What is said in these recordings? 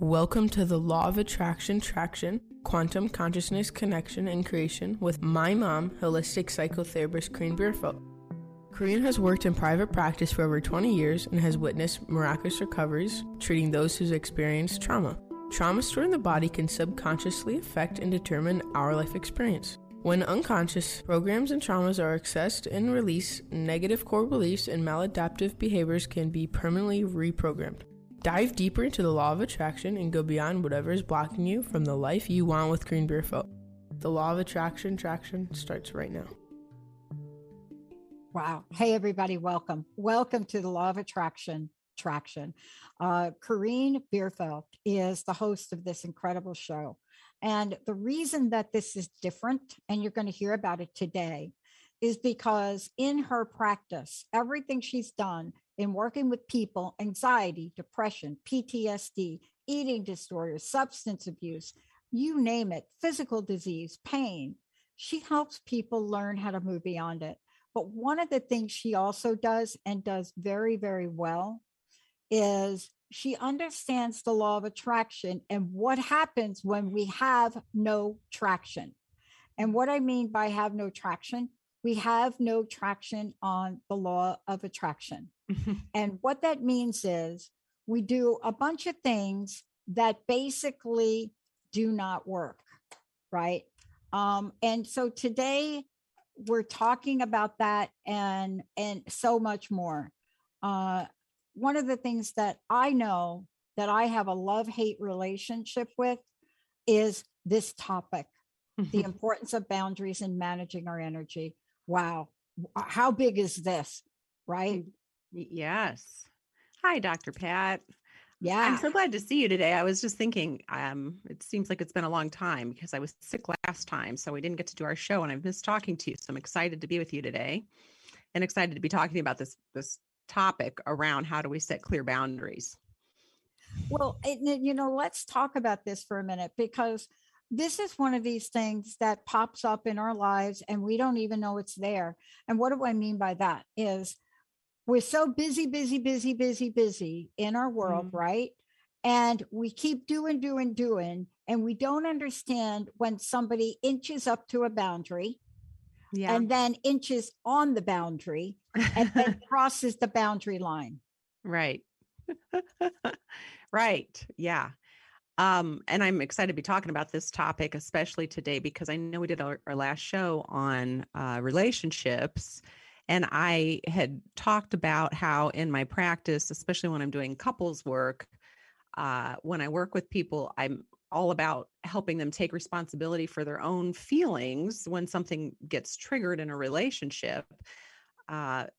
Welcome to the Law of Attraction Traction, Quantum Consciousness Connection and Creation with my mom, holistic psychotherapist Koren Bierfeldt. Koren has worked in private practice for over 20 years and has witnessed miraculous recoveries, treating those who's experienced trauma. Trauma stored in the body can subconsciously affect and determine our life experience. When unconscious, programs and traumas are accessed and released, negative core beliefs and maladaptive behaviors can be permanently reprogrammed. Dive deeper into the Law of Attraction and go beyond whatever is blocking you from the life you want with Koren Bierfeldt. The Law of Attraction Traction starts right now. Wow. Hey, everybody. Welcome. Welcome to the Law of Attraction Traction. Karine Bierfeldt is the host of this incredible show. And the reason that this is different, and you're going to hear about it today, is because in her practice, everything she's done in working with people, anxiety, depression, PTSD, eating disorders, substance abuse, you name it, physical disease, pain. She helps people learn how to move beyond it. But one of the things she also does and does very, very well is she understands the law of attraction and what happens when we have no traction. And what I mean by have no traction, we have no traction on the law of attraction. And what that means is we do a bunch of things that basically do not work, right? And so today we're talking about that and so much more. One of the things that I know that I have a love-hate relationship with is this topic, the importance of boundaries and managing our energy. Wow. How big is this, right? Yes. Hi, Dr. Pat. Yeah. I'm so glad to see you today. I was just thinking, it seems like it's been a long time because I was sick last time, so we didn't get to do our show and I've missed talking to you. So I'm excited to be with you today and excited to be talking about this topic around how do we set clear boundaries. Well, let's talk about this for a minute because this is one of these things that pops up in our lives and we don't even know it's there. And what do I mean by that is, we're so busy in our world, right? And we keep doing, and we don't understand when somebody inches up to a boundary and then inches on the boundary and then crosses the boundary line. Right. Right. Yeah. And I'm excited to be talking about this topic, especially today, because I know we did our last show on relationships. And I had talked about how in my practice, especially when I'm doing couples work, when I work with people, I'm all about helping them take responsibility for their own feelings when something gets triggered in a relationship. And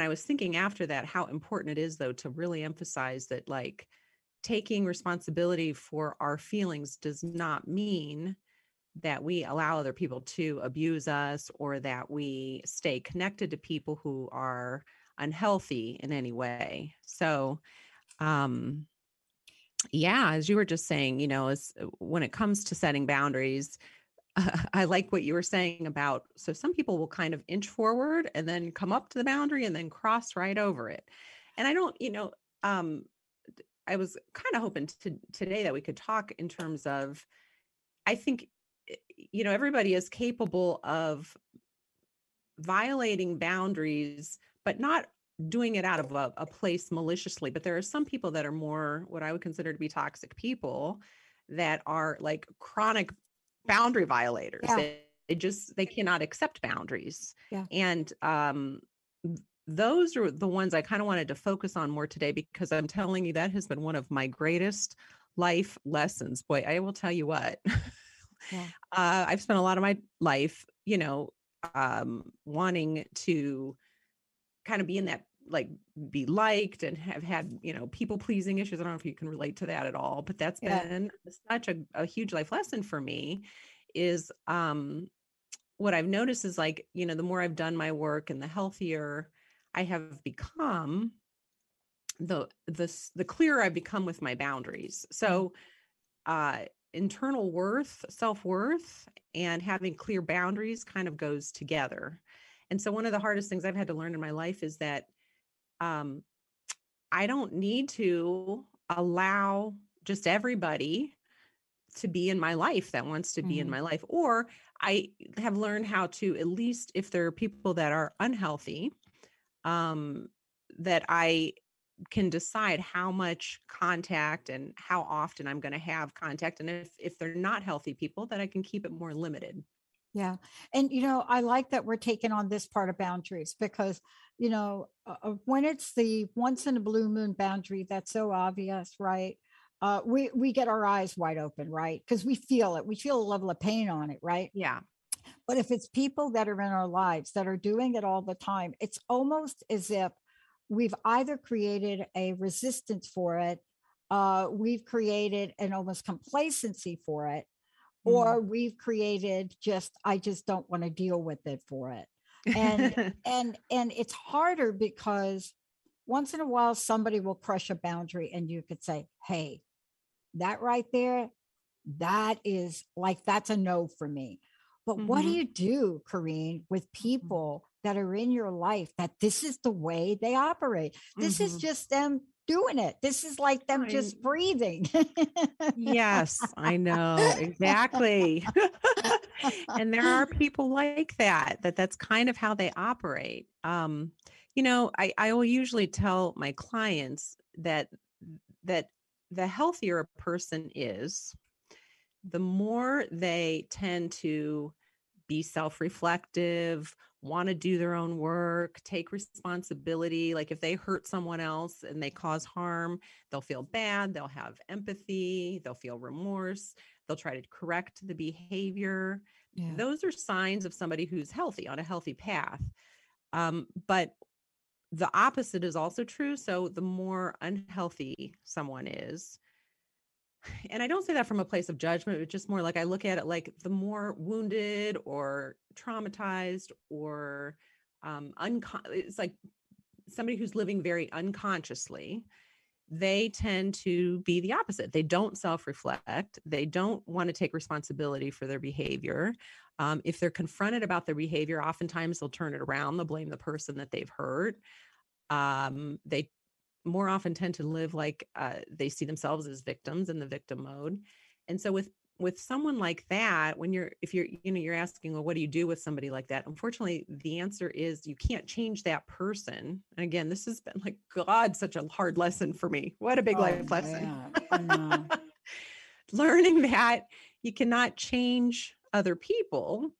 I was thinking after that, how important it is, though, to really emphasize that, like, taking responsibility for our feelings does not mean that we allow other people to abuse us or that we stay connected to people who are unhealthy in any way. So, as you were just saying, when it comes to setting boundaries, I like what you were saying about, so some people will kind of inch forward and then come up to the boundary and then cross right over it. And I don't, I was kind of hoping today that we could talk in terms of, I think, everybody is capable of violating boundaries, but not doing it out of a place maliciously. But there are some people that are more what I would consider to be toxic people that are like chronic boundary violators. Yeah. They cannot accept boundaries. Yeah. And those are the ones I kind of wanted to focus on more today, because I'm telling you, that has been one of my greatest life lessons. Boy, I will tell you what. Yeah. I've spent a lot of my life, wanting to kind of be in that, like, be liked, and have had, people pleasing issues. I don't know if you can relate to that at all, but that's been such a huge life lesson for me is, what I've noticed is, like, the more I've done my work and the healthier I have become, the clearer I've become with my boundaries. So, internal worth, self-worth, and having clear boundaries kind of goes together. And so one of the hardest things I've had to learn in my life is that I don't need to allow just everybody to be in my life that wants to be in my life. Or I have learned how to, at least if there are people that are unhealthy, that I can decide how much contact and how often I'm going to have contact. And if they're not healthy people, that I can keep it more limited. Yeah. And, you know, I like that we're taking on this part of boundaries because, you know, when it's the once in a blue moon boundary, that's so obvious, right? We get our eyes wide open, right? Because we feel it. We feel a level of pain on it, right? Yeah. But if it's people that are in our lives that are doing it all the time, it's almost as if we've either created a resistance for it, we've created an almost complacency for it, or we've created just, I just don't want to deal with it for it. And, and it's harder because once in a while, somebody will crush a boundary and you could say, hey, that right there, that is like, that's a no for me. But what do you do, Karine, with people that are in your life that this is the way they operate? This is just them doing it. This is like them just breathing. Yes, I know. Exactly. And there are people like that, that's kind of how they operate. You know, I will usually tell my clients that the healthier a person is, the more they tend to be self-reflective, want to do their own work, take responsibility. Like if they hurt someone else and they cause harm, they'll feel bad. They'll have empathy. They'll feel remorse. They'll try to correct the behavior. Yeah. Those are signs of somebody who's healthy, on a healthy path. But the opposite is also true. So the more unhealthy someone is, and I don't say that from a place of judgment, but just more like I look at it like the more wounded or traumatized or it's like somebody who's living very unconsciously, they tend to be the opposite. They don't self-reflect. They don't want to take responsibility for their behavior. If they're confronted about their behavior, oftentimes they'll turn it around. They'll blame the person that they've hurt. They more often tend to live like they see themselves as victims in the victim mode. And so with someone like that, when you're asking, well, what do you do with somebody like that? Unfortunately, the answer is you can't change that person. And again, this has been like, God, such a hard lesson for me. What a big life lesson. Yeah. Learning that you cannot change other people.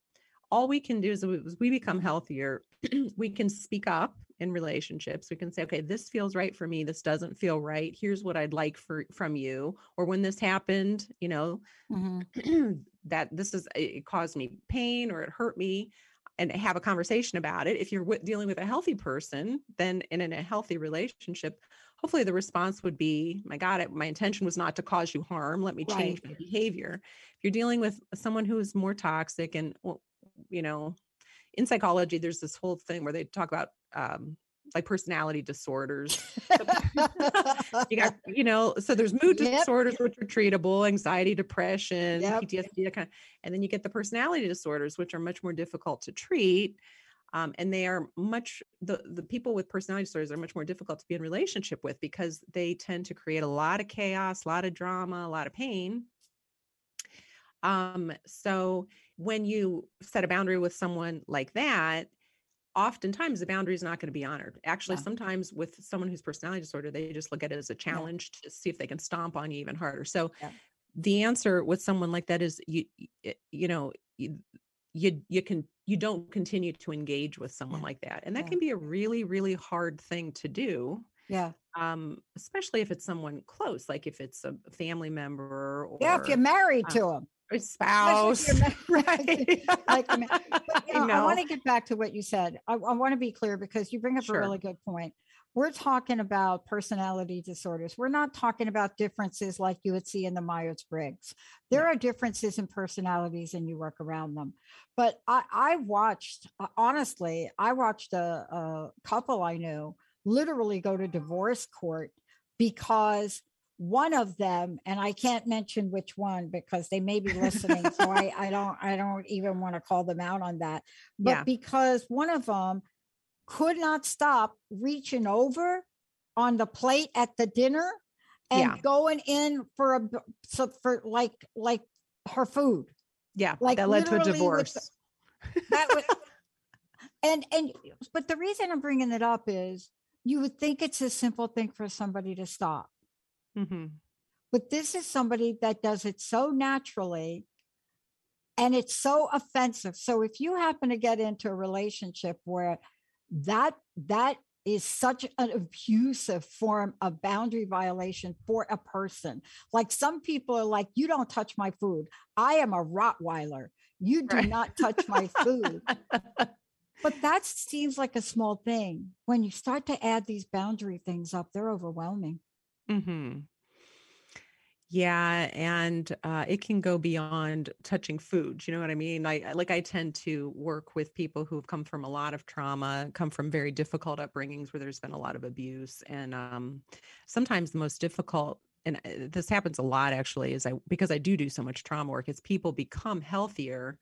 All we can do is we become healthier. We can speak up in relationships. We can say, okay, this feels right for me. This doesn't feel right. Here's what I'd like from you. Or when this happened, you know, that it caused me pain or it hurt me, and have a conversation about it. If you're dealing with a healthy person, then in a healthy relationship, hopefully the response would be, my God, my intention was not to cause you harm. Let me change my behavior. If you're dealing with someone who is more toxic and, you know, in psychology, there's this whole thing where they talk about like personality disorders. So there's mood disorders, which are treatable, anxiety, depression, PTSD, that kind of, and then you get the personality disorders, which are much more difficult to treat. And they are the people with personality disorders are much more difficult to be in relationship with because they tend to create a lot of chaos, a lot of drama, a lot of pain. So when you set a boundary with someone like that, oftentimes the boundary is not going to be honored. Actually, sometimes with someone who's personality disorder, they just look at it as a challenge to see if they can stomp on you even harder. So the answer with someone like that is, you don't continue to engage with someone like that. And that can be a really, really hard thing to do. Yeah. Especially if it's someone close, like if it's a family member or if you're married to them. Or spouse, right? I want to get back to what you said. I want to be clear because you bring up a really good point. We're talking about personality disorders. We're not talking about differences like you would see in the Myers-Briggs. There are differences in personalities, and you work around them. But I watched a couple I knew literally go to divorce court because one of them, and I can't mention which one because they may be listening, so I don't even want to call them out on that. But because one of them could not stop reaching over on the plate at the dinner and going in for a, for her food. Yeah. Like that led to a divorce. But the reason I'm bringing it up is you would think it's a simple thing for somebody to stop. Mm-hmm. But this is somebody that does it so naturally and it's so offensive. So if you happen to get into a relationship where that is such an abusive form of boundary violation for a person, like some people are like, you don't touch my food. I am a Rottweiler. You do not touch my food. But that seems like a small thing. When you start to add these boundary things up, they're overwhelming. Mm-hmm. Yeah. And it can go beyond touching food. You know what I mean? I tend to work with people who've come from a lot of trauma, come from very difficult upbringings where there's been a lot of abuse. And sometimes the most difficult, and this happens a lot actually, because I do so much trauma work, is people become healthier.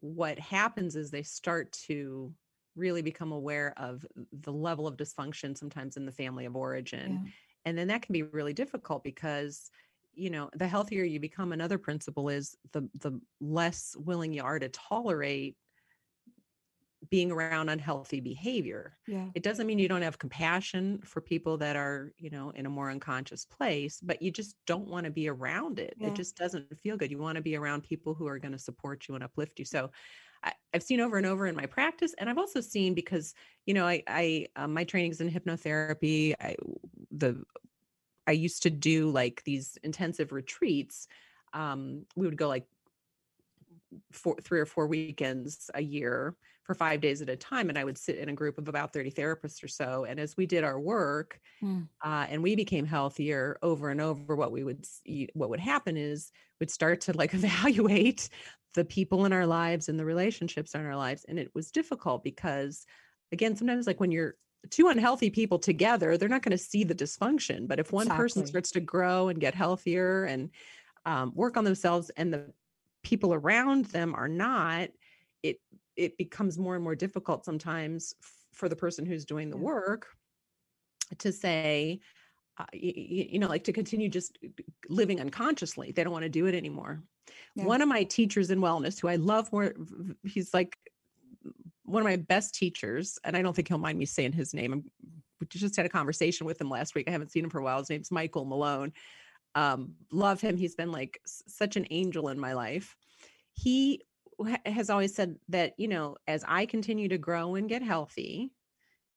What happens is they start to really become aware of the level of dysfunction sometimes in the family of origin. Yeah. And then that can be really difficult because, you know, the healthier you become, another principle is the less willing you are to tolerate being around unhealthy behavior. Yeah. It doesn't mean you don't have compassion for people that are, you know, in a more unconscious place, but you just don't want to be around it. Yeah. It just doesn't feel good. You want to be around people who are going to support you and uplift you. So I've seen over and over in my practice. And I've also seen, because, you know, I my training's in hypnotherapy. I used to do like these intensive retreats. We would go like 3 or 4 weekends a year for 5 days at a time. And I would sit in a group of about 30 therapists or so. And as we did our work, and we became healthier over and over, what would happen is we'd start to like evaluate the people in our lives and the relationships in our lives. And it was difficult because, again, sometimes like when you're two unhealthy people together, they're not going to see the dysfunction. But if one person starts to grow and get healthier and work on themselves, and the people around them are not, it becomes more and more difficult sometimes for the person who's doing the work to say, to continue just living unconsciously. They don't want to do it anymore. Yeah. One of my teachers in wellness, who I love more, he's like one of my best teachers, and I don't think he'll mind me saying his name. I just had a conversation with him last week. I haven't seen him for a while. His name's Michael Malone. Love him. He's been like such an angel in my life. He has always said that, you know, as I continue to grow and get healthy,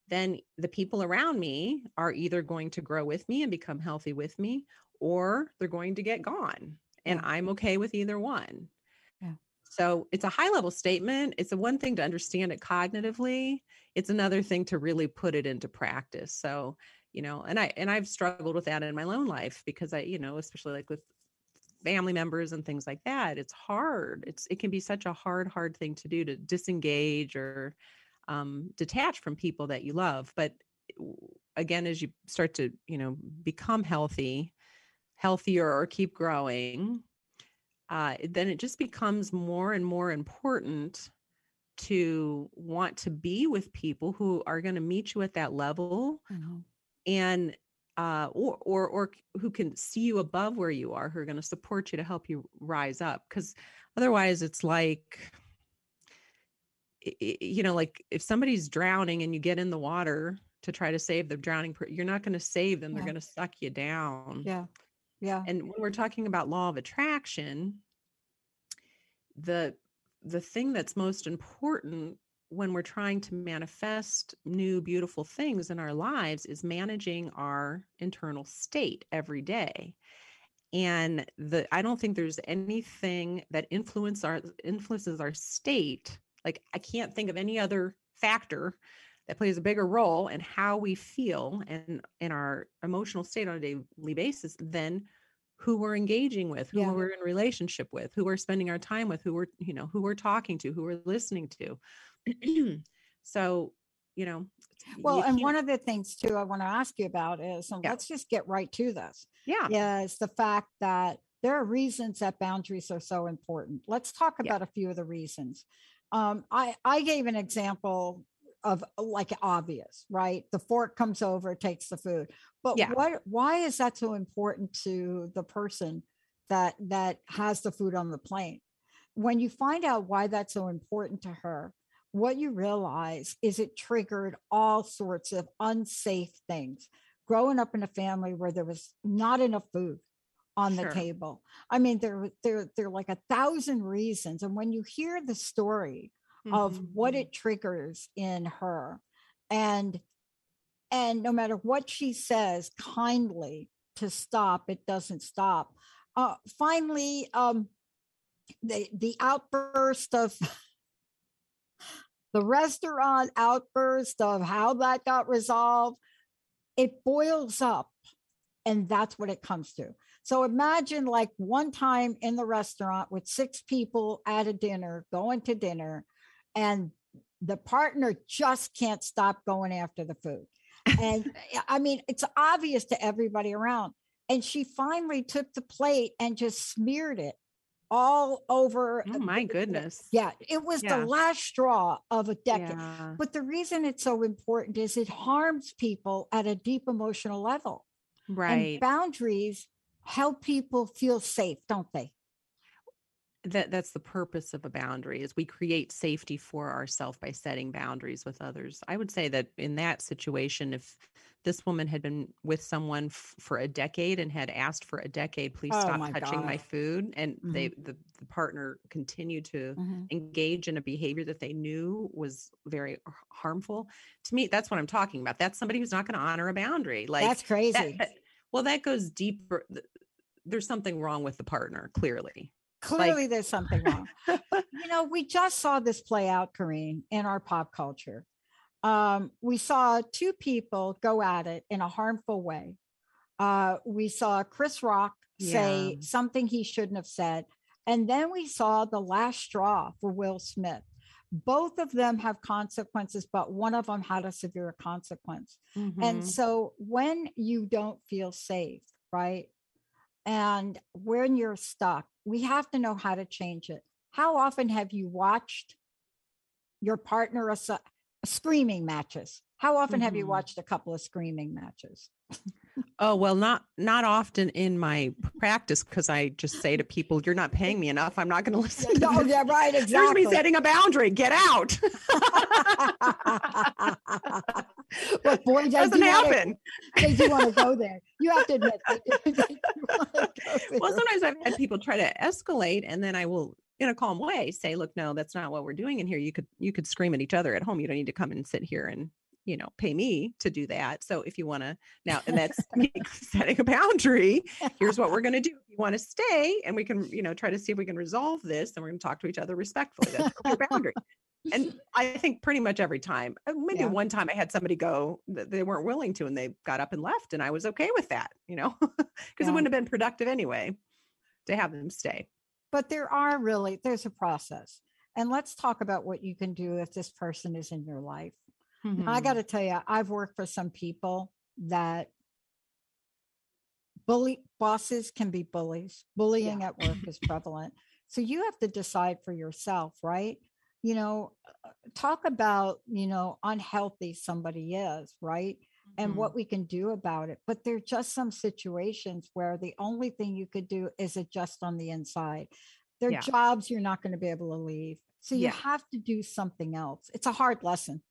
then the people around me are either going to grow with me and become healthy with me, or they're going to get gone. And I'm okay with either one. Yeah. So it's a high level statement. It's one thing to understand it cognitively. It's another thing to really put it into practice. So, you know, and I've struggled with that in my own life, because I, you know, especially like with family members and things like that, it's hard. It can be such a hard thing to do, to disengage or detach from people that you love. But again, as you start to, you know, become healthier or keep growing, then it just becomes more and more important to want to be with people who are going to meet you at that level, and or who can see you above where you are, who are going to support you to help you rise up. Because otherwise it's like, you know, like if somebody's drowning and you get in the water to try to save the drowning, you're not going to save them. Yeah. They're going to suck you down. Yeah. Yeah. And when we're talking about law of attraction, the thing that's most important when we're trying to manifest new, beautiful things in our lives is managing our internal state every day. And I don't think there's anything that influences our state. Like, I can't think of any other factor that plays a bigger role in how we feel and in our emotional state on a daily basis than who we're engaging with, who we're in relationship with, who we're spending our time with, who we're talking to, who we're listening to. So, you know, well, and one of the things too I want to ask you about is, and let's just get right to this. Yeah. Is the fact that there are reasons that boundaries are so important. Let's talk about a few of the reasons. I gave an example of like obvious, right? The fork comes over, it takes the food. But why is that so important to the person that has the food on the plate? When you find out why that's so important to her, what you realize is it triggered all sorts of unsafe things. Growing up in a family where there was not enough food on the table. I mean, there are like 1,000 reasons. And when you hear the story of what it triggers in her, and no matter what she says kindly to stop, it doesn't stop. Finally, the outburst of the restaurant outburst of how that got resolved, it boils up, and that's what it comes to. So imagine like one time in the restaurant with 6 people at a dinner, going to dinner, and the partner just can't stop going after the food. And I mean, it's obvious to everybody around. And she finally took the plate and just smeared it all over. Oh my goodness. Yeah. It was the last straw of a decade. Yeah. But the reason it's so important is it harms people at a deep emotional level. Right. And boundaries help people feel safe, don't they? That's the purpose of a boundary, is we create safety for ourselves by setting boundaries with others. I would say that in that situation, if this woman had been with someone for a decade and had asked for a decade, please stop touching my food. And the partner continued to engage in a behavior that they knew was very harmful to me. That's what I'm talking about. That's somebody who's not going to honor a boundary. Like, that's crazy. That goes deeper. There's something wrong with the partner, clearly. Clearly, there's something wrong. But, you know, we just saw this play out, Karine, in our pop culture. We saw 2 people go at it in a harmful way. We saw Chris Rock say something he shouldn't have said. And then we saw the last straw for Will Smith. Both of them have consequences, but one of them had a severe consequence. Mm-hmm. And so when you don't feel safe, right? And when you're stuck, we have to know how to change it. How often have you watched your partner screaming matches? How often have you watched a couple of screaming matches? Oh, well, not often in my practice, because I just say to people, you're not paying me enough. I'm not going to listen to this. Yeah, right, exactly. There's me setting a boundary. Get out. But boy, they doesn't happen. They do want to go there. You have to admit they do. Well, sometimes I've had people try to escalate, and then I will, in a calm way, say, look, no, that's not what we're doing in here. You could scream at each other at home. You don't need to come and sit here and, you know, pay me to do that. So if you want to now, and that's setting a boundary, here's what we're going to do. If you want to stay, and we can, you know, try to see if we can resolve this, and we're going to talk to each other respectfully. That's a boundary. And I think pretty much every time, maybe one time I had somebody go, they weren't willing to, and they got up and left, and I was okay with that, you know, because it wouldn't have been productive anyway to have them stay. But there's a process. And let's talk about what you can do if this person is in your life. Mm-hmm. I got to tell you, I've worked for some people that bosses can be bullies. Bullying at work is prevalent. So you have to decide for yourself, right? You know, talk about, you know, unhealthy somebody is, right? Mm-hmm. And what we can do about it. But there are just some situations where the only thing you could do is adjust on the inside. There are jobs you're not going to be able to leave. So you have to do something else. It's a hard lesson.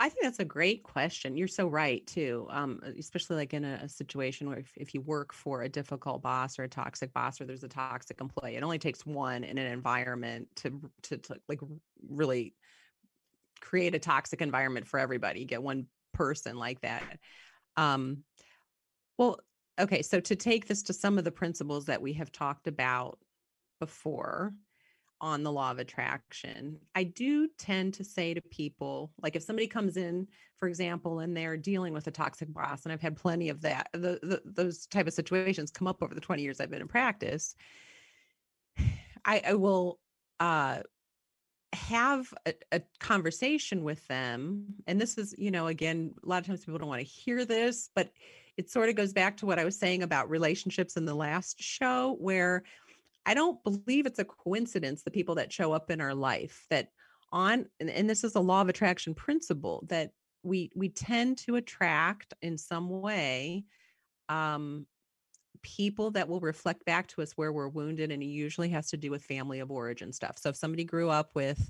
I think that's a great question. You're so right too. Especially like in a situation where if you work for a difficult boss or a toxic boss, or there's a toxic employee, it only takes one in an environment to like really create a toxic environment for everybody. You get one person like that. Well, okay. So to take this to some of the principles that we have talked about before, on the law of attraction, I do tend to say to people, like if somebody comes in, for example, and they're dealing with a toxic boss, and I've had plenty of that, those type of situations come up over the 20 years I've been in practice, I will have a conversation with them. And this is, you know, again, a lot of times people don't want to hear this, but it sort of goes back to what I was saying about relationships in the last show, where I don't believe it's a coincidence, the people that show up in our life that on, and this is a law of attraction principle, that we tend to attract in some way, people that will reflect back to us where we're wounded. And it usually has to do with family of origin stuff. So if somebody grew up with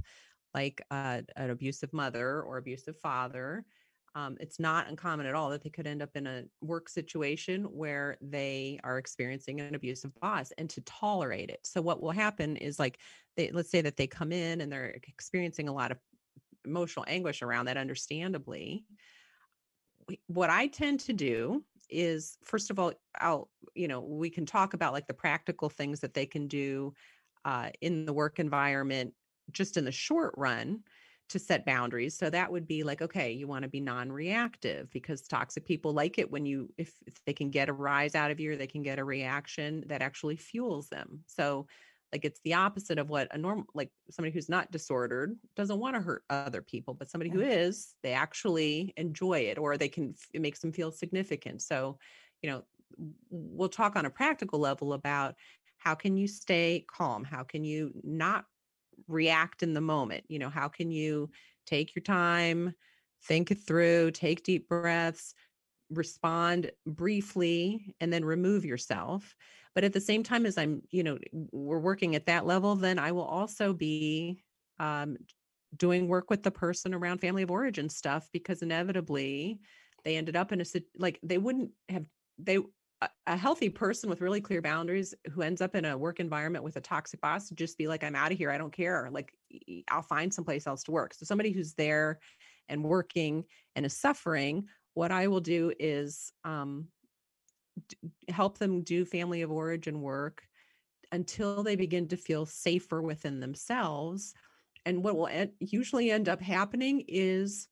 like an abusive mother or abusive father, it's not uncommon at all that they could end up in a work situation where they are experiencing an abusive boss and to tolerate it. So what will happen is like, let's say that they come in and they're experiencing a lot of emotional anguish around that, understandably. What I tend to do is, first of all, we can talk about like the practical things that they can do in the work environment, just in the short run, to set boundaries. So that would be like, okay, you want to be non-reactive, because toxic people like it when if they can get a rise out of you, or they can get a reaction that actually fuels them. So like, it's the opposite of what a normal, like somebody who's not disordered doesn't want to hurt other people, but somebody who is, they actually enjoy it, or they can, it makes them feel significant. So, we'll talk on a practical level about how can you stay calm? How can you not react in the moment? How can you take your time, think it through, take deep breaths, respond briefly, and then remove yourself. But at the same time as we're working at that level, then I will also be doing work with the person around family of origin stuff, because inevitably they ended up in a healthy person with really clear boundaries who ends up in a work environment with a toxic boss, just be like, I'm out of here. I don't care. Like, I'll find someplace else to work. So somebody who's there and working and is suffering, what I will do is help them do family of origin work until they begin to feel safer within themselves. And what will usually end up happening is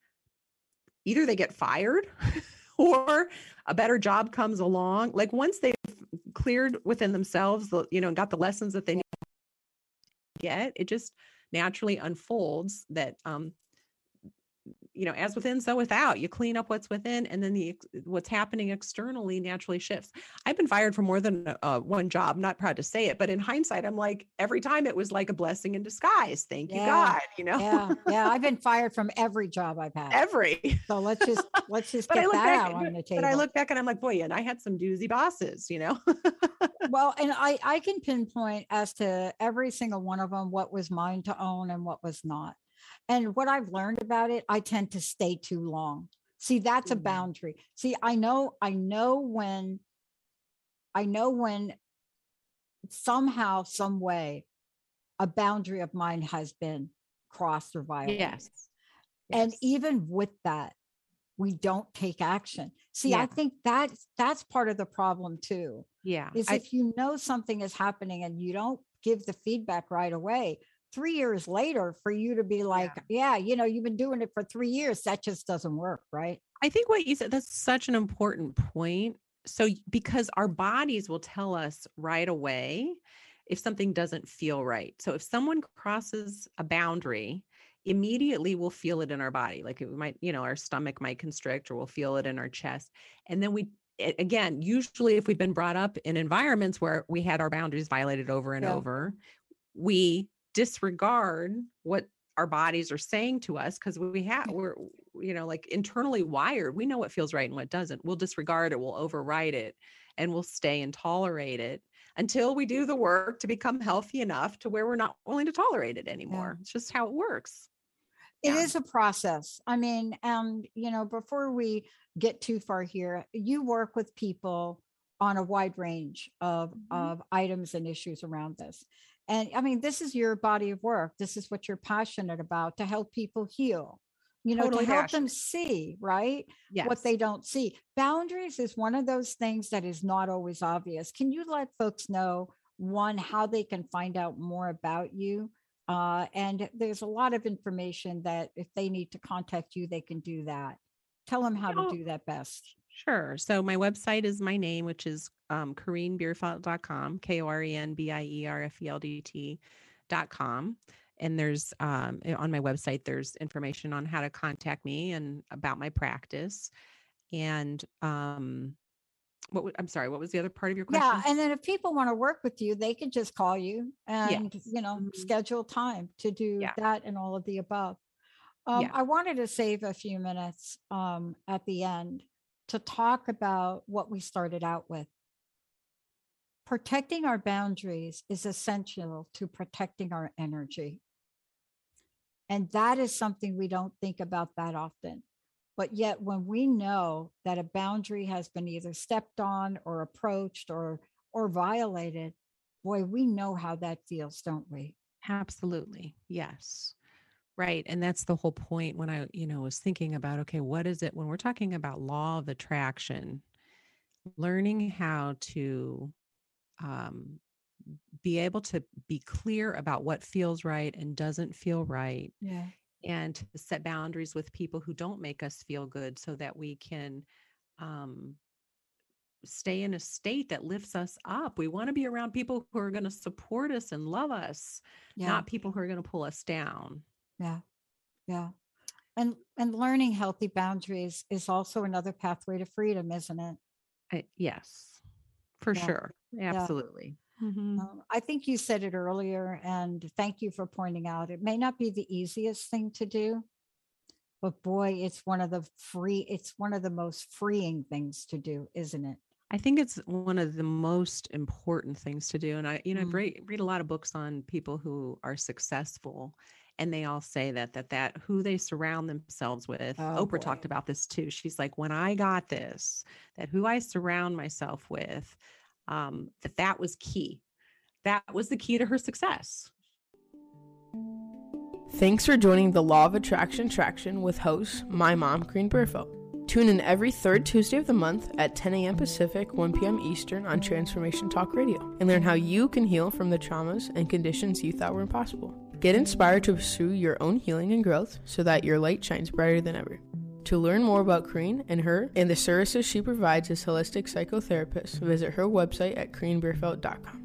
either they get fired or a better job comes along. Like, once they've cleared within themselves, and got the lessons that they need to get, it just naturally unfolds that, as within, so without. You clean up what's within, and then what's happening externally naturally shifts. I've been fired from more than one job. I'm not proud to say it, but in hindsight, I'm like, every time it was like a blessing in disguise. Thank you, God. Yeah. I've been fired from every job I've had. Every. So let's just get that out on the table. But I look back and I'm like, boy, and I had some doozy bosses, Well, and I can pinpoint as to every single one of them what was mine to own and what was not. And what I've learned about it, I tend to stay too long. See, that's a boundary. See, I know when somehow, some way, a boundary of mine has been crossed or violated. Yes. And even with that, we don't take action. See, I think that's part of the problem too. Yeah. Is if something is happening and you don't give the feedback right away, 3 years later for you to be like, you've been doing it for 3 years. That just doesn't work. Right. I think what you said, that's such an important point. So, because our bodies will tell us right away if something doesn't feel right. So if someone crosses a boundary, immediately we'll feel it in our body. Like, it might, our stomach might constrict, or we'll feel it in our chest. And then again, usually if we've been brought up in environments where we had our boundaries violated over and over, we disregard what our bodies are saying to us, because we're internally wired. We know what feels right and what doesn't. We'll disregard it, we'll override it, and we'll stay and tolerate it until we do the work to become healthy enough to where we're not willing to tolerate it anymore. Yeah. It's just how it works. It is a process. I mean, before we get too far here, you work with people on a wide range of items and issues around this. And I mean, this is your body of work. This is what you're passionate about, to help people heal, totally to help them see, right? Yes. What they don't see. Boundaries is one of those things that is not always obvious. Can you let folks know, one, how they can find out more about you? And there's a lot of information that if they need to contact you, they can do that. Tell them how to do that best. Sure. So my website is my name, which is KorenBierfeldt.com, KorenBierfeldt.com. And there's on my website, there's information on how to contact me and about my practice. And I'm sorry, what was the other part of your question? Yeah. And then if people want to work with you, they can just call you and, you know, schedule time to do that and all of the above. I wanted to save a few minutes at the end to talk about what we started out with. Protecting our boundaries is essential to protecting our energy. And that is something we don't think about that often. But yet when we know that a boundary has been either stepped on or approached or violated, boy, we know how that feels, don't we? Absolutely. Yes. Right. And that's the whole point when I, you know, was thinking about, okay, what is it when we're talking about law of attraction, learning how to be able to be clear about what feels right and doesn't feel right. Yeah. And to set boundaries with people who don't make us feel good so that we can stay in a state that lifts us up. We want to be around people who are going to support us and love us, not people who are going to pull us down. Yeah. Yeah. And learning healthy boundaries is also another pathway to freedom, isn't it? Yes, for sure. Absolutely. Yeah. Mm-hmm. I think you said it earlier, and thank you for pointing out. It may not be the easiest thing to do, but boy, it's one of the most freeing things to do, isn't it? I think it's one of the most important things to do. And I read a lot of books on people who are successful, and they all say that who they surround themselves with. Oh, Oprah talked about this too. She's like, when I got this, that who I surround myself with, that was key. That was the key to her success. Thanks for joining the Law of Attraction Traction with host, my mom, Karine Bierfeldt. Tune in every third Tuesday of the month at 10 a.m. Pacific, 1 p.m. Eastern on Transformation Talk Radio and learn how you can heal from the traumas and conditions you thought were impossible. Get inspired to pursue your own healing and growth so that your light shines brighter than ever. To learn more about Karine and her and the services she provides as holistic psychotherapist, visit her website at KarineBierfeldt.com.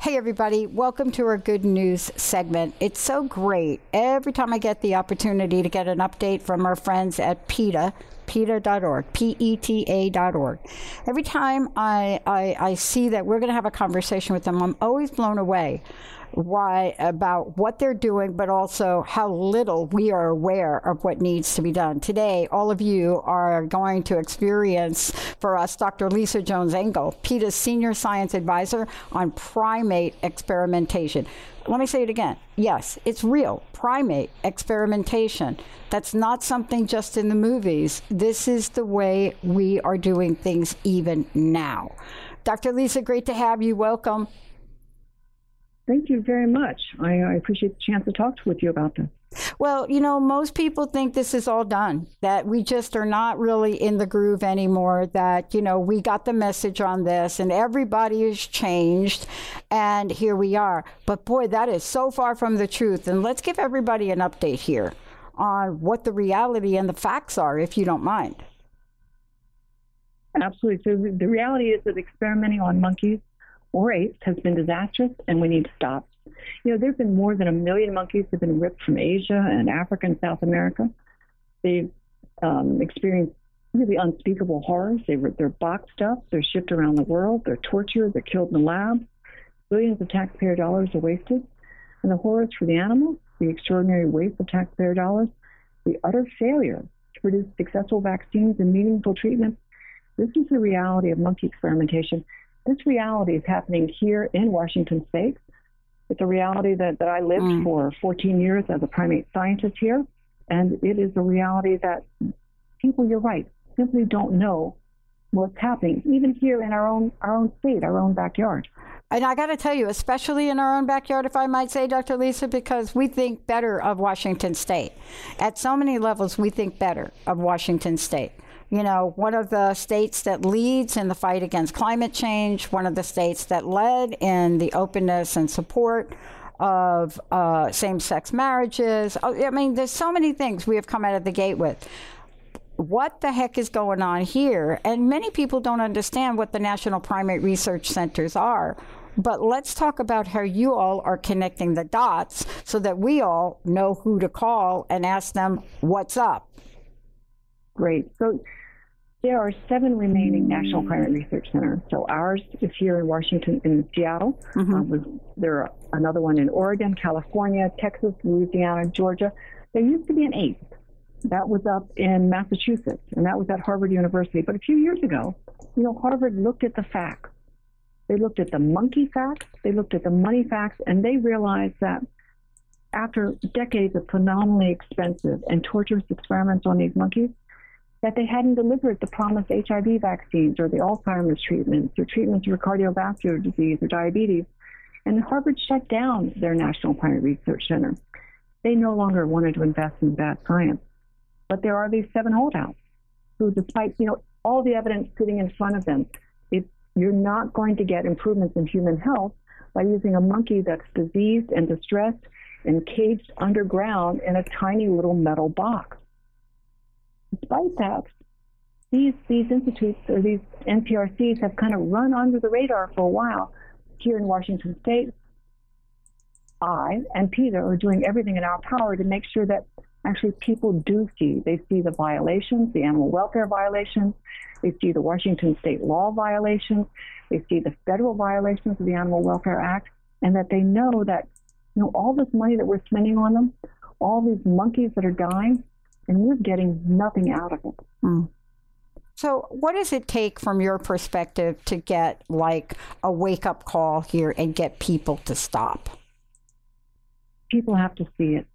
Hey, everybody. Welcome to our good news segment. It's so great. Every time I get the opportunity to get an update from our friends at PETA, PETA.org, PETA.org. Every time I see that we're going to have a conversation with them, I'm always blown away about what they're doing, but also how little we are aware of what needs to be done. Today, all of you are going to experience for us Dr. Lisa Jones-Engle, PETA's Senior Science Advisor on Primate Experimentation. Let me say it again. Yes, it's real. Primate experimentation. That's not something just in the movies. This is the way we are doing things even now. Dr. Lisa, great to have you. Welcome. Thank you very much. I appreciate the chance to talk with you about this. Well, you know, most people think this is all done, that we just are not really in the groove anymore, that, you know, we got the message on this and everybody is changed and here we are. But boy, that is so far from the truth. And let's give everybody an update here on what the reality and the facts are, if you don't mind. Absolutely. So the reality is that experimenting on monkeys or apes has been disastrous and we need to stop. You know, there have been more than 1 million monkeys that have been ripped from Asia and Africa and South America. They've experienced really unspeakable horrors. They're boxed up, they're shipped around the world, they're tortured, they're killed in the lab. Billions of taxpayer dollars are wasted. And the horrors for the animals, the extraordinary waste of taxpayer dollars, the utter failure to produce successful vaccines and meaningful treatments. This is the reality of monkey experimentation. This reality is happening here in Washington State. It's a reality that I lived for 14 years as a primate scientist here. And it is a reality that people, you're right, simply don't know what's happening, even here in our own state, our own backyard. And I got to tell you, especially in our own backyard, if I might say, Dr. Lisa, because we think better of Washington State. At so many levels, we think better of Washington State. You know, one of the states that leads in the fight against climate change, one of the states that led in the openness and support of same-sex marriages. I mean, there's so many things we have come out of the gate with. What the heck is going on here? And many people don't understand what the National Primate Research Centers are. But let's talk about how you all are connecting the dots so that we all know who to call and ask them what's up. Great. So there are 7 remaining National Primate Research Centers. So ours is here in Washington, in Seattle. There are another one in Oregon, California, Texas, Louisiana, Georgia. There used to be an 8th. That was up in Massachusetts, and that was at Harvard University. But a few years ago, you know, Harvard looked at the facts. They looked at the monkey facts. They looked at the money facts, and they realized that after decades of phenomenally expensive and torturous experiments on these monkeys, that they hadn't delivered the promised HIV vaccines or the Alzheimer's treatments or treatments for cardiovascular disease or diabetes. And Harvard shut down their National Primate Research Center. They no longer wanted to invest in bad science. But there are these 7 holdouts who, despite, you know, all the evidence sitting in front of them, you're not going to get improvements in human health by using a monkey that's diseased and distressed and caged underground in a tiny little metal box. Despite that, these institutes or these NPRCs have kind of run under the radar for a while. Here in Washington State, I and PETA are doing everything in our power to make sure that actually people do see. They see the violations, the animal welfare violations. They see the Washington state law violations. They see the federal violations of the Animal Welfare Act, and that they know that, you know, all this money that we're spending on them, all these monkeys that are dying, and we're getting nothing out of it. So what does it take from your perspective to get like a wake-up call here and get people to stop? People have to see it.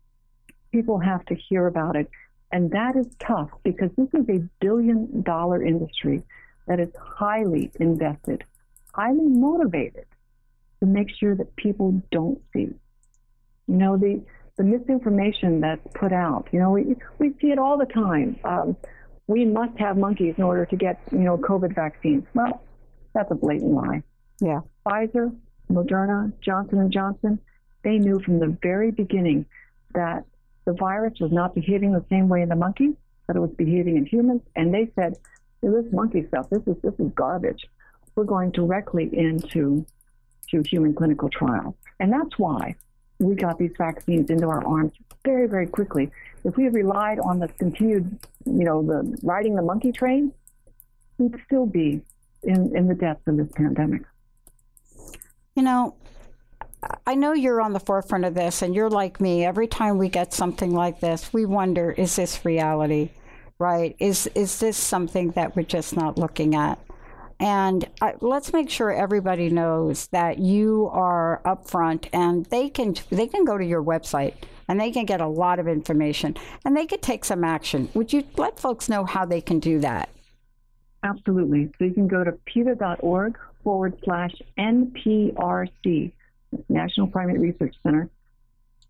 People have to hear about it. And that is tough because this is a billion-dollar industry that is highly invested, highly motivated to make sure that people don't see. You know, the misinformation that's put out, you know, we see it all the time. We must have monkeys in order to get, you know, COVID vaccines. Well, that's a blatant lie. Yeah. Pfizer, Moderna, Johnson & Johnson, they knew from the very beginning that the virus was not behaving the same way in the monkeys that it was behaving in humans. And they said, this monkey stuff, this is garbage. We're going directly into human clinical trials. And that's why we got these vaccines into our arms very, very quickly. If we had relied on the continued, you know, the riding the monkey train, we'd still be in the depths of this pandemic. You know, I know you're on the forefront of this, and you're like me. Every time we get something like this, we wonder, is this reality, right? Is this something that we're just not looking at? And let's make sure everybody knows that you are up front, and they can go to your website, and they can get a lot of information, and they could take some action. Would you let folks know how they can do that? Absolutely. So you can go to PETA.org/NPRC, National Primate Research Center.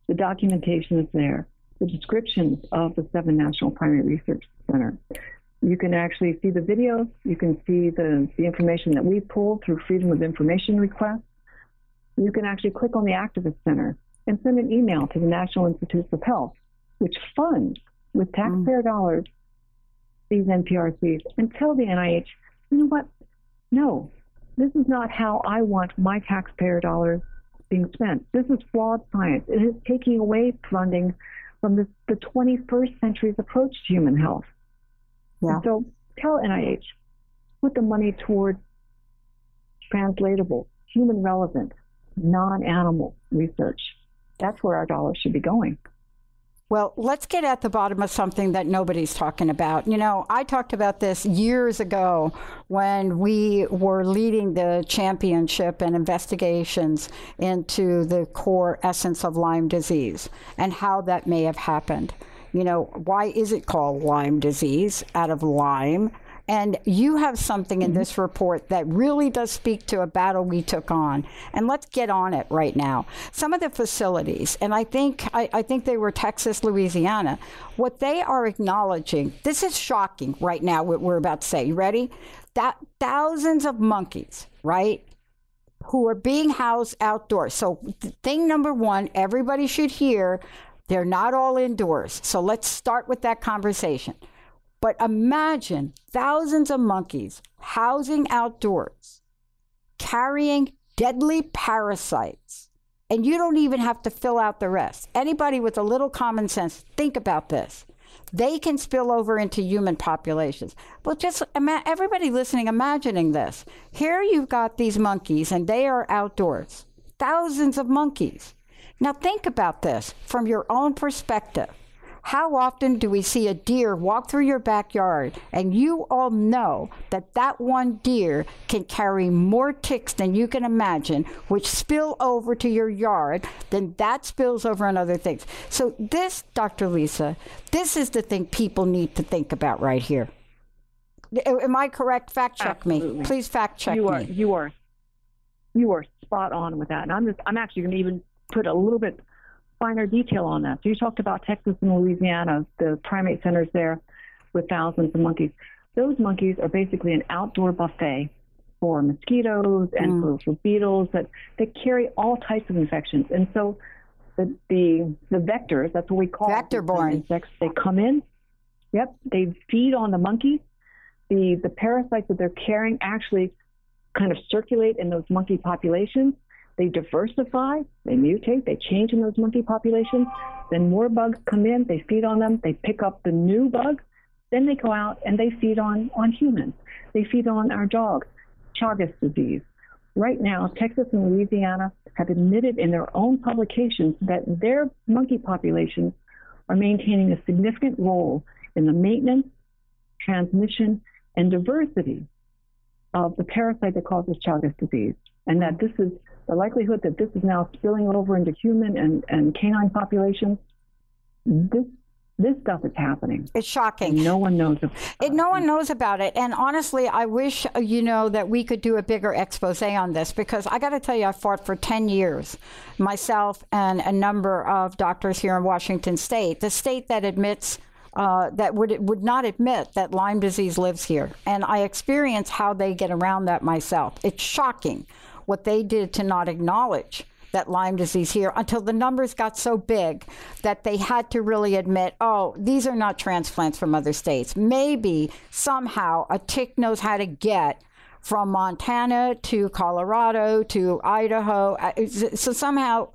The documentation is there, the descriptions of the 7 National Primate Research Center. You can actually see the videos. You can see the information that we pull through Freedom of Information requests. You can actually click on the Activist Center and send an email to the National Institutes of Health, which funds with taxpayer dollars these NPRCs, and tell the NIH, you know what? No, this is not how I want my taxpayer dollars being spent. This is flawed science. It is taking away funding from the 21st century's approach to human health. Yeah. So tell NIH, put the money toward translatable, human relevant, non-animal research. That's where our dollars should be going. Well, let's get at the bottom of something that nobody's talking about. You know, I talked about this years ago when we were leading the championship and investigations into the core essence of Lyme disease and how that may have happened. You know, why is it called Lyme disease out of Lyme? And you have something in this report that really does speak to a battle we took on. And let's get on it right now. Some of the facilities, and I think they were Texas, Louisiana, what they are acknowledging, this is shocking right now, what we're about to say. You ready? That thousands of monkeys, right, who are being housed outdoors. So thing number one, everybody should hear, they're not all indoors. So let's start with that conversation. But imagine thousands of monkeys housing outdoors, carrying deadly parasites, and you don't even have to fill out the rest. Anybody with a little common sense, think about this. They can spill over into human populations. Well, just everybody listening, imagining this. Here you've got these monkeys, and they are outdoors, thousands of monkeys. Now think about this from your own perspective. How often do we see a deer walk through your backyard? And you all know that that one deer can carry more ticks than you can imagine, which spill over to your yard, then that spills over on other things. So this, Dr. Lisa, this is the thing people need to think about right here. Am I correct? Fact check Absolutely. Me. Please fact check you are, me. You are spot on with that. And I'm actually going to even put a little bit finer detail on that. So you talked about Texas and Louisiana, the primate centers there with thousands of monkeys. Those monkeys are basically an outdoor buffet for mosquitoes and for beetles that carry all types of infections. And so the vectors, that's what we call vector-borne insects, they come in, they feed on the monkeys. The parasites that they're carrying actually kind of circulate in those monkey populations. They diversify, they mutate, they change in those monkey populations. Then more bugs come in, they feed on them, they pick up the new bugs. Then they go out and they feed on humans. They feed on our dogs. Chagas disease. Right now, Texas and Louisiana have admitted in their own publications that their monkey populations are maintaining a significant role in the maintenance, transmission, and diversity of the parasite that causes Chagas disease. And that this is the likelihood that this is now spilling over into human and canine populations. This stuff is happening. It's shocking. And no one knows about it. No one knows about it. And honestly, I wish, you know, that we could do a bigger expose on this, because I got to tell you, I fought for 10 years, myself and a number of doctors here in Washington State, the state that admits that would not admit that Lyme disease lives here. And I experience how they get around that myself. It's shocking what they did to not acknowledge that Lyme disease here until the numbers got so big that they had to really admit, oh, these are not transplants from other states. Maybe somehow a tick knows how to get from Montana to Colorado to Idaho. So somehow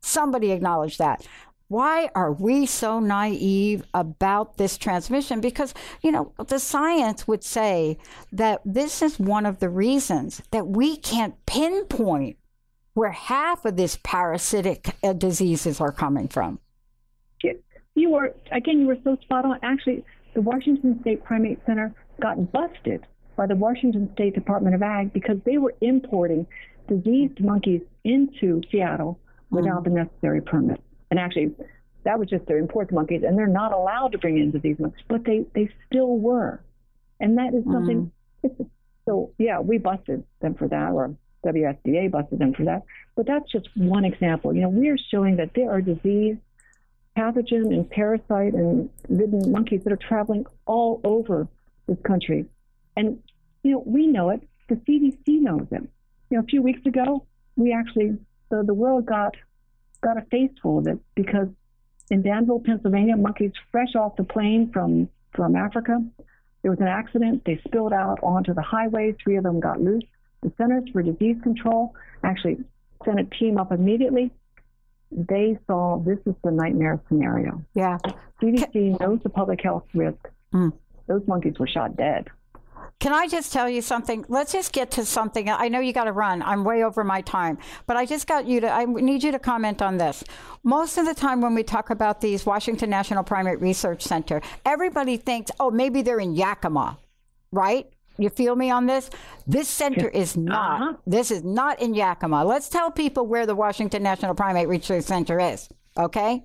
somebody acknowledged that. Why are we so naive about this transmission? Because, you know, the science would say that this is one of the reasons that we can't pinpoint where half of this parasitic diseases are coming from. You were so spot on. Actually, the Washington State Primate Center got busted by the Washington State Department of Ag because they were importing diseased monkeys into Seattle without the necessary permits. And actually, that was just their import monkeys, and they're not allowed to bring in disease monkeys, but they still were. And that is something, so yeah, we busted them for that, or WSDA busted them for that. But that's just one example. You know, we are showing that there are disease, pathogen, and parasite, and ridden monkeys that are traveling all over this country. And, you know, we know it. The CDC knows it. You know, a few weeks ago, we actually, the world got a face full of it, because in Danville, Pennsylvania, monkeys fresh off the plane from Africa, there was an accident. They spilled out onto the highway. 3 of them got loose. The Centers for Disease Control actually sent a team up immediately. They saw this is the nightmare scenario. Yeah. CDC knows the public health risk. Those monkeys were shot dead. Can I just tell you something? Let's just get to something. I know you got to run. I'm way over my time, but I just got you to, I need you to comment on this. Most of the time when we talk about these Washington National Primate Research Center, everybody thinks, oh, maybe they're in Yakima, right? You feel me on this? This center is not. This is not in Yakima. Let's tell people where the Washington National Primate Research Center is, okay?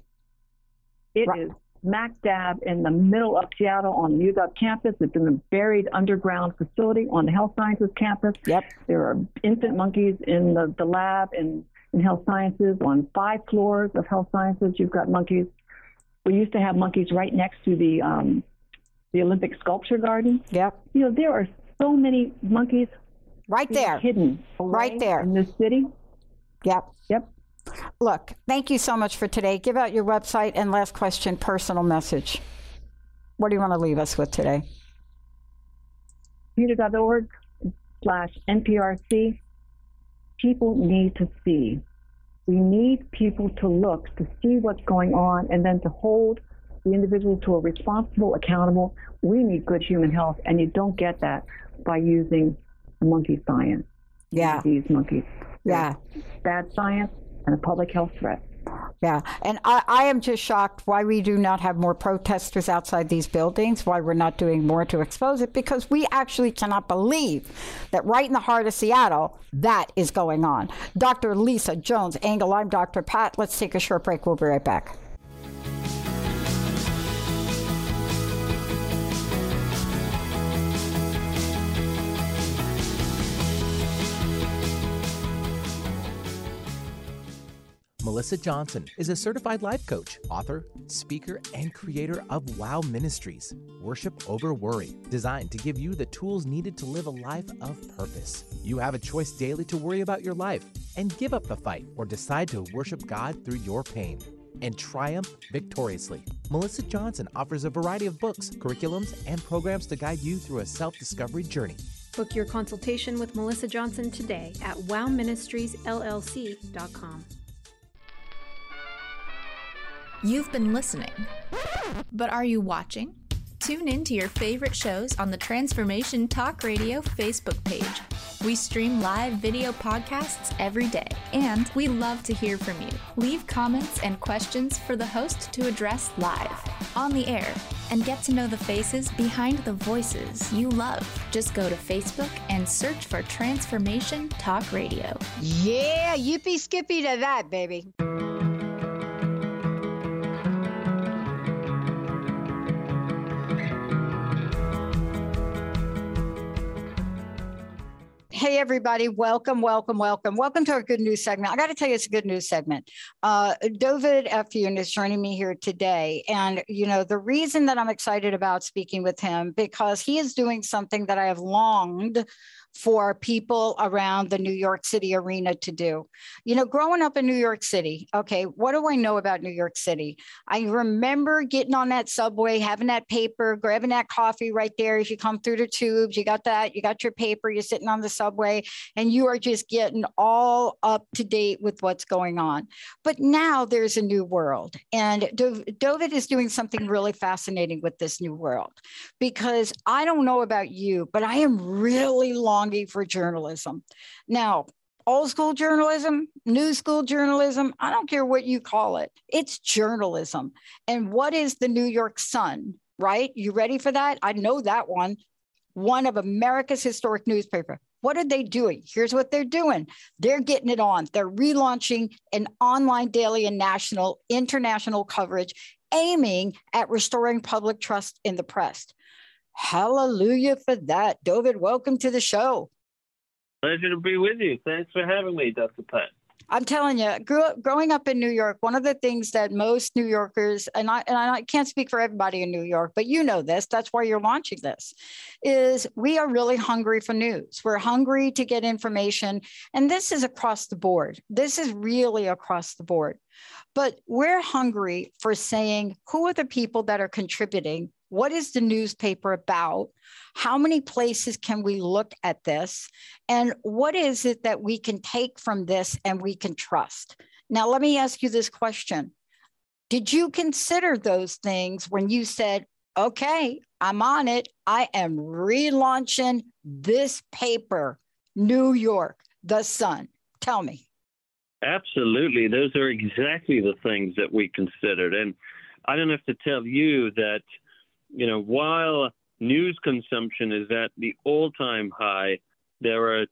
It is smack dab in the middle of Seattle on the UW campus. It's in a buried underground facility on the Health Sciences campus. Yep. There are infant monkeys in the lab in Health Sciences. On 5 floors of Health Sciences, you've got monkeys. We used to have monkeys right next to the Olympic sculpture garden. Yep. You know, there are so many monkeys right there, hidden right there in this city. Yep. Yep. Look, thank you so much for today. Give out your website and last question, personal message. What do you want to leave us with today? PETA.org/NPRC. People need to see. We need people to look, to see what's going on, and then to hold the individuals who are responsible, accountable. We need good human health, and you don't get that by using monkey science. Yeah. These monkeys. Yeah. Bad science. And a public health threat. Yeah, and I am just shocked why we do not have more protesters outside these buildings, why we're not doing more to expose it, because we actually cannot believe that right in the heart of Seattle, that is going on. Dr. Lisa Jones-Engle, I'm Dr. Pat. Let's take a short break. We'll be right back. Melissa Johnson is a certified life coach, author, speaker, and creator of WOW Ministries, Worship Over Worry, designed to give you the tools needed to live a life of purpose. You have a choice daily to worry about your life and give up the fight or decide to worship God through your pain and triumph victoriously. Melissa Johnson offers a variety of books, curriculums, and programs to guide you through a self-discovery journey. Book your consultation with Melissa Johnson today at wowministriesllc.com. You've been listening, but are you watching? Tune in to your favorite shows on the Transformation Talk Radio Facebook page. We stream live video podcasts every day, and we love to hear from you. Leave comments and questions for the host to address live, on the air, and get to know the faces behind the voices you love. Just go to Facebook and search for Transformation Talk Radio. Yeah, yippee skippy to that, baby. Hey, everybody. Welcome, welcome, welcome. Welcome to our good news segment. I got to tell you, it's a good news segment. Dovid Efune is joining me here today. And, you know, the reason that I'm excited about speaking with him, because he is doing something that I have longed for people around the New York City arena to do. You know, growing up in New York City, okay, what do I know about New York City? I remember getting on that subway, having that paper, grabbing that coffee right there. As you come through the tubes, you got that, you got your paper, you're sitting on the subway, and you are just getting all up to date with what's going on. But now there's a new world. And Dovid is doing something really fascinating with this new world, because I don't know about you, but I am really longing for journalism. Now, old school journalism, new school journalism, I don't care what you call it. It's journalism. And what is the New York Sun, right? You ready for that? I know that one. One of America's historic newspapers. What are they doing? Here's what they're doing. They're getting it on. They're relaunching an online daily and national, international coverage aiming at restoring public trust in the press. Hallelujah for that. Dovid, welcome to the show. Pleasure to be with you. Thanks for having me, Dr. Pat. I'm telling you, growing up in New York, one of the things that most New Yorkers, and I can't speak for everybody in New York, but you know this, that's why you're launching this, is we are really hungry for news. We're hungry to get information. And this is across the board. This is really across the board. But we're hungry for saying, who are the people that are contributing? What is the newspaper about? How many places can we look at this? And what is it that we can take from this and we can trust? Now, let me ask you this question. Did you consider those things when you said, okay, I'm on it. I am relaunching this paper, New York, The Sun. Tell me. Absolutely. Those are exactly the things that we considered. And I don't have to tell you that, you know, while news consumption is at the all-time high, there are,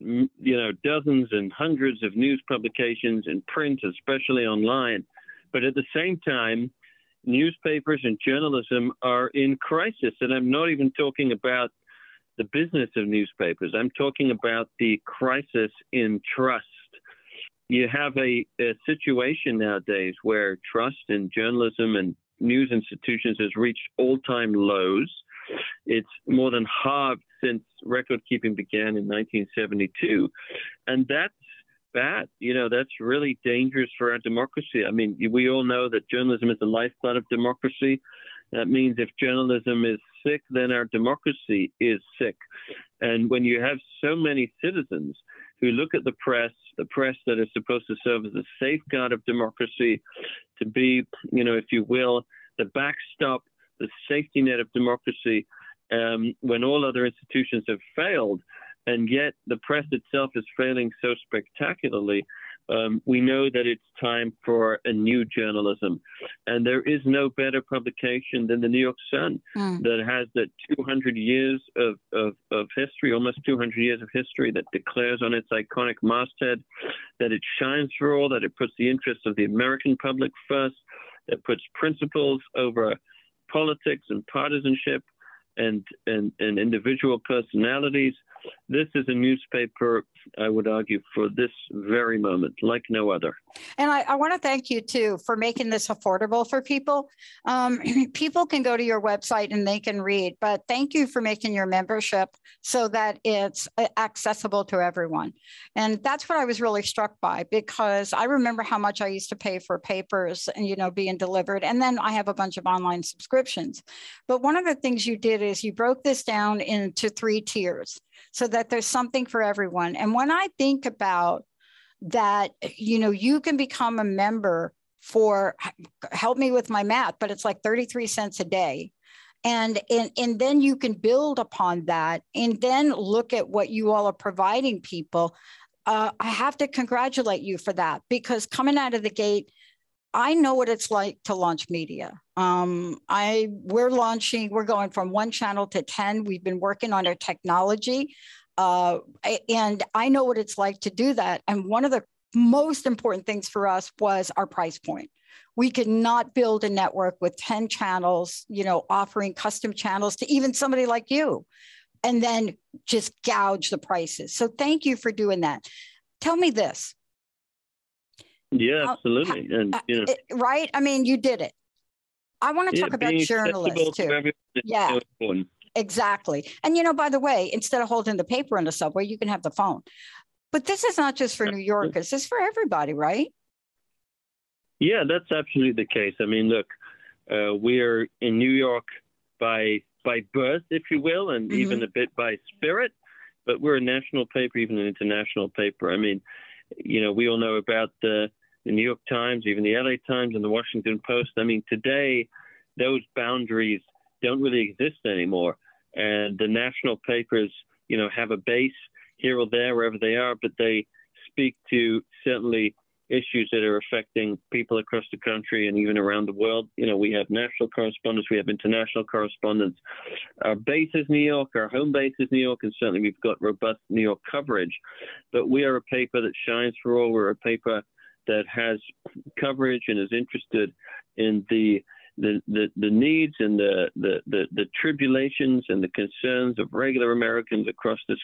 you know, dozens and hundreds of news publications in print, especially online. But at the same time, newspapers and journalism are in crisis. And I'm not even talking about the business of newspapers. I'm talking about the crisis in trust. You have a situation nowadays where trust in journalism and news institutions has reached all-time lows. It's more than halved since record-keeping began in 1972. And that's bad. You know, that's really dangerous for our democracy. I mean, we all know that journalism is the lifeblood of democracy. That means if journalism is sick, then our democracy is sick. And when you have so many citizens who look at the press that is supposed to serve as a safeguard of democracy, to be, you know, if you will, the backstop, the safety net of democracy, when all other institutions have failed, and yet the press itself is failing so spectacularly, we know that it's time for a new journalism. And there is no better publication than the New York Sun that has that 200 years of history, almost 200 years of history, that declares on its iconic masthead that it shines for all, that it puts the interests of the American public first, that puts principles over politics and partisanship and individual personalities. This is a newspaper, I would argue, for this very moment, like no other. And I want to thank you, too, for making this affordable for people. People can go to your website and they can read, but thank you for making your membership so that it's accessible to everyone. And that's what I was really struck by, because I remember how much I used to pay for papers and, you know, being delivered. And then I have a bunch of online subscriptions. But one of the things you did is you broke this down into 3 tiers. So that there's something for everyone. And when I think about that, you know, you can become a member for, help me with my math, but it's like 33 cents a day. And then you can build upon that and then look at what you all are providing people. I have to congratulate you for that, because coming out of the gate, I know what it's like to launch media. We're going from 1 channel to 10. We've been working on our technology. And I know what it's like to do that. And one of the most important things for us was our price point. We could not build a network with 10 channels, you know, offering custom channels to even somebody like you, and then just gouge the prices. So thank you for doing that. Tell me this. Yeah, absolutely. And, you know, right? I mean, you did it. I want to talk about journalists, too. Yeah, so exactly. And, you know, by the way, instead of holding the paper in the subway, you can have the phone. But this is not just for New Yorkers. It's for everybody, right? Yeah, that's absolutely the case. I mean, look, we're in New York by birth, if you will, and even a bit by spirit. But we're a national paper, even an international paper. I mean, you know, we all know about the New York Times, even the LA Times and the Washington Post. I mean, today, those boundaries don't really exist anymore. And the national papers, you know, have a base here or there, wherever they are, but they speak to certainly issues that are affecting people across the country and even around the world. You know, we have national correspondents, we have international correspondents. Our base is New York, our home base is New York, and certainly we've got robust New York coverage. But we are a paper that shines for all. We're a paper that has coverage and is interested in the needs and the tribulations and the concerns of regular Americans across this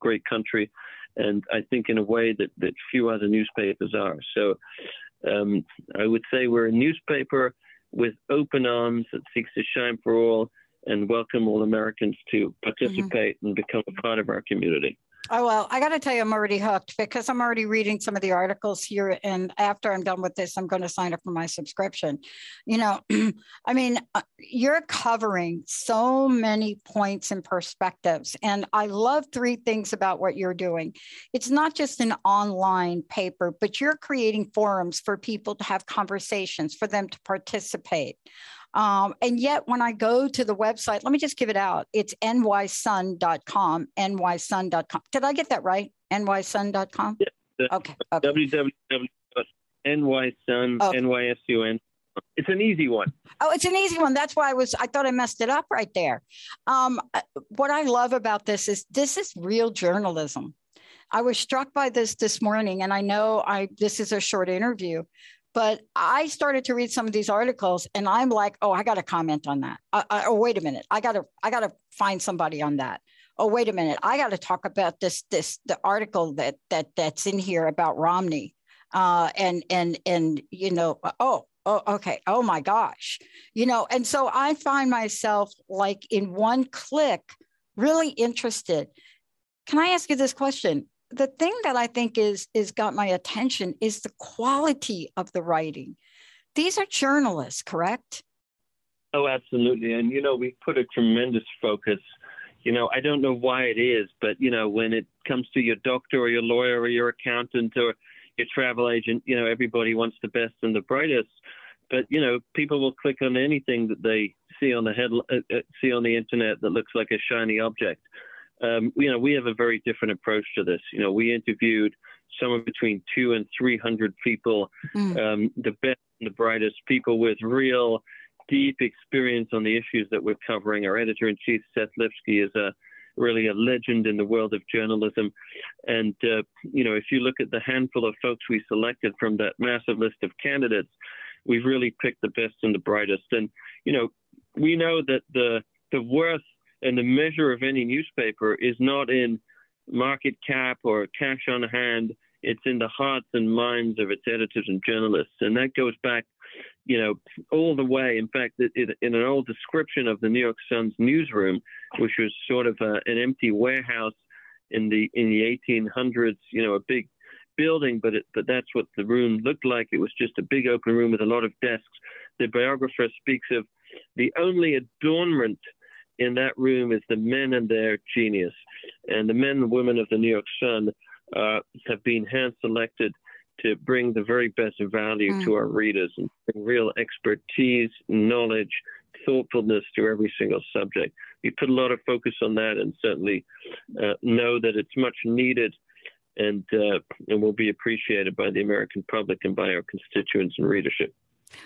great country. And I think in a way that few other newspapers are. So I would say we're a newspaper with open arms that seeks to shine for all and welcome all Americans to participate and become a part of our community. Oh, well, I got to tell you, I'm already hooked, because I'm already reading some of the articles here. And after I'm done with this, I'm going to sign up for my subscription. You know, I mean, you're covering so many points and perspectives. And I love 3 things about what you're doing. It's not just an online paper, but you're creating forums for people to have conversations, for them to participate. And yet when I go to the website, let me just give it out. It's nysun.com, nysun.com. Did I get that right? nysun.com? Yeah, okay. www.nysun, okay. N-Y-S-U-N. It's an easy one. Oh, it's an easy one. That's why I thought I messed it up right there. What I love about this is real journalism. I was struck by this morning, and I know this is a short interview, but I started to read some of these articles and I'm like, oh, I got to comment on that. Oh, wait a minute. I got to find somebody on that. Oh, wait a minute. I got to talk about the article that's in here about Romney. Oh, okay. Oh my gosh. And so I find myself like in one click, really interested. Can I ask you this question? The thing that I think is got my attention is the quality of the writing. These are journalists, correct? Oh, absolutely. And, we put a tremendous focus. I don't know why it is, but, when it comes to your doctor or your lawyer or your accountant or your travel agent, everybody wants the best and the brightest, but people will click on anything that they see on the internet that looks like a shiny object. We have a very different approach to this. We interviewed somewhere between 200 and 300 people, the best and the brightest people with real deep experience on the issues that we're covering. Our editor-in-chief, Seth Lipsky, is really a legend in the world of journalism. And, if you look at the handful of folks we selected from that massive list of candidates, we've really picked the best and the brightest. And, we know that the worth and the measure of any newspaper is not in market cap or cash on hand. It's in the hearts and minds of its editors and journalists. And that goes back, all the way. In fact, in an old description of the New York Sun's newsroom, which was sort of an empty warehouse in the 1800s, a big building, but that's what the room looked like. It was just a big open room with a lot of desks. The biographer speaks of the only adornment in that room is the men and their genius. And the men and women of the New York Sun have been hand-selected to bring the very best value to our readers and bring real expertise, knowledge, thoughtfulness to every single subject. We put a lot of focus on that and certainly know that it's much needed and will be appreciated by the American public and by our constituents and readership.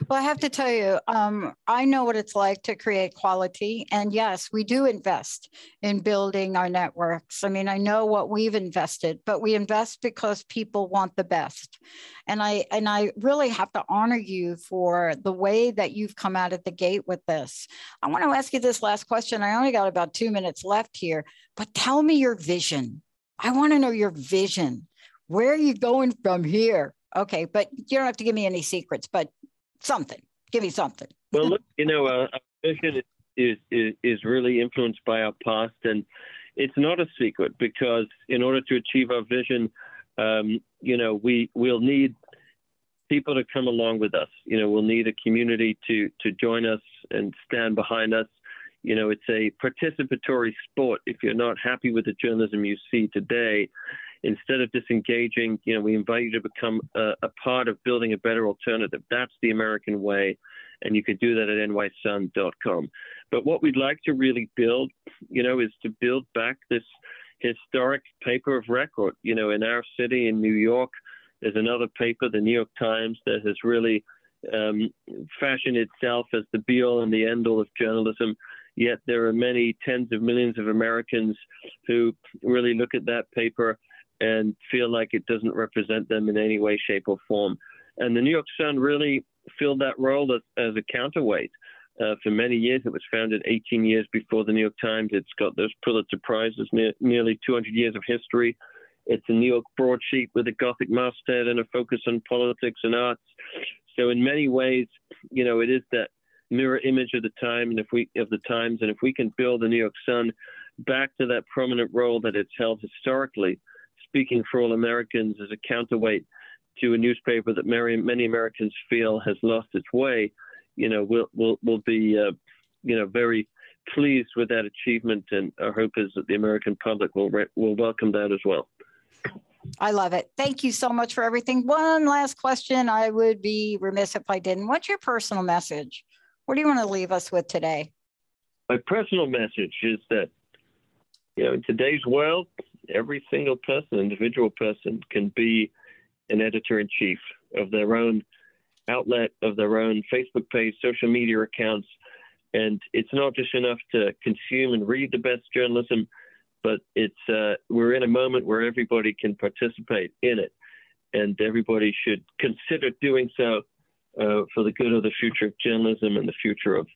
Well, I have to tell you, I know what it's like to create quality. And yes, we do invest in building our networks. I mean, I know what we've invested, but we invest because people want the best. And I really have to honor you for the way that you've come out of the gate with this. I want to ask you this last question. I only got about 2 minutes left here, but tell me your vision. I want to know your vision. Where are you going from here? Okay, but you don't have to give me any secrets, but something. Give me something. Well, look, our vision is really influenced by our past, and it's not a secret because in order to achieve our vision, we'll need people to come along with us. We'll need a community to join us and stand behind us. It's a participatory sport. If you're not happy with the journalism you see today, instead of disengaging, we invite you to become a part of building a better alternative. That's the American way, and you can do that at nysun.com. But what we'd like to really build, is to build back this historic paper of record. In our city, in New York, there's another paper, the New York Times, that has really fashioned itself as the be-all and the end-all of journalism. Yet there are many tens of millions of Americans who really look at that paper and feel like it doesn't represent them in any way, shape, or form. And the New York Sun really filled that role as a counterweight. For many years, it was founded 18 years before the New York Times. It's got those Pulitzer Prizes, nearly 200 years of history. It's a New York broadsheet with a Gothic masthead and a focus on politics and arts. So in many ways, it is that mirror image of the time and of the Times. And if we can build the New York Sun back to that prominent role that it's held historically, speaking for all Americans as a counterweight to a newspaper that many Americans feel has lost its way, we'll be, very pleased with that achievement. And our hope is that the American public will welcome that as well. I love it. Thank you so much for everything. One last question. I would be remiss if I didn't. What's your personal message What do you want to leave us with today? My personal message is that, you know, in today's world, every single person, individual person, can be an editor-in-chief of their own outlet, of their own Facebook page, social media accounts. And it's not just enough to consume and read the best journalism, but it's we're in a moment where everybody can participate in it, and everybody should consider doing so for the good of the future of journalism and the future of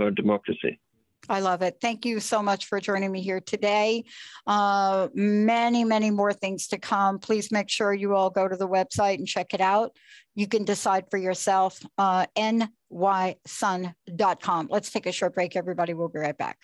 our democracy. I love it. Thank you so much for joining me here today. Many, many more things to come. Please make sure you all go to the website and check it out. You can decide for yourself, nysun.com. Let's take a short break, everybody. We'll be right back.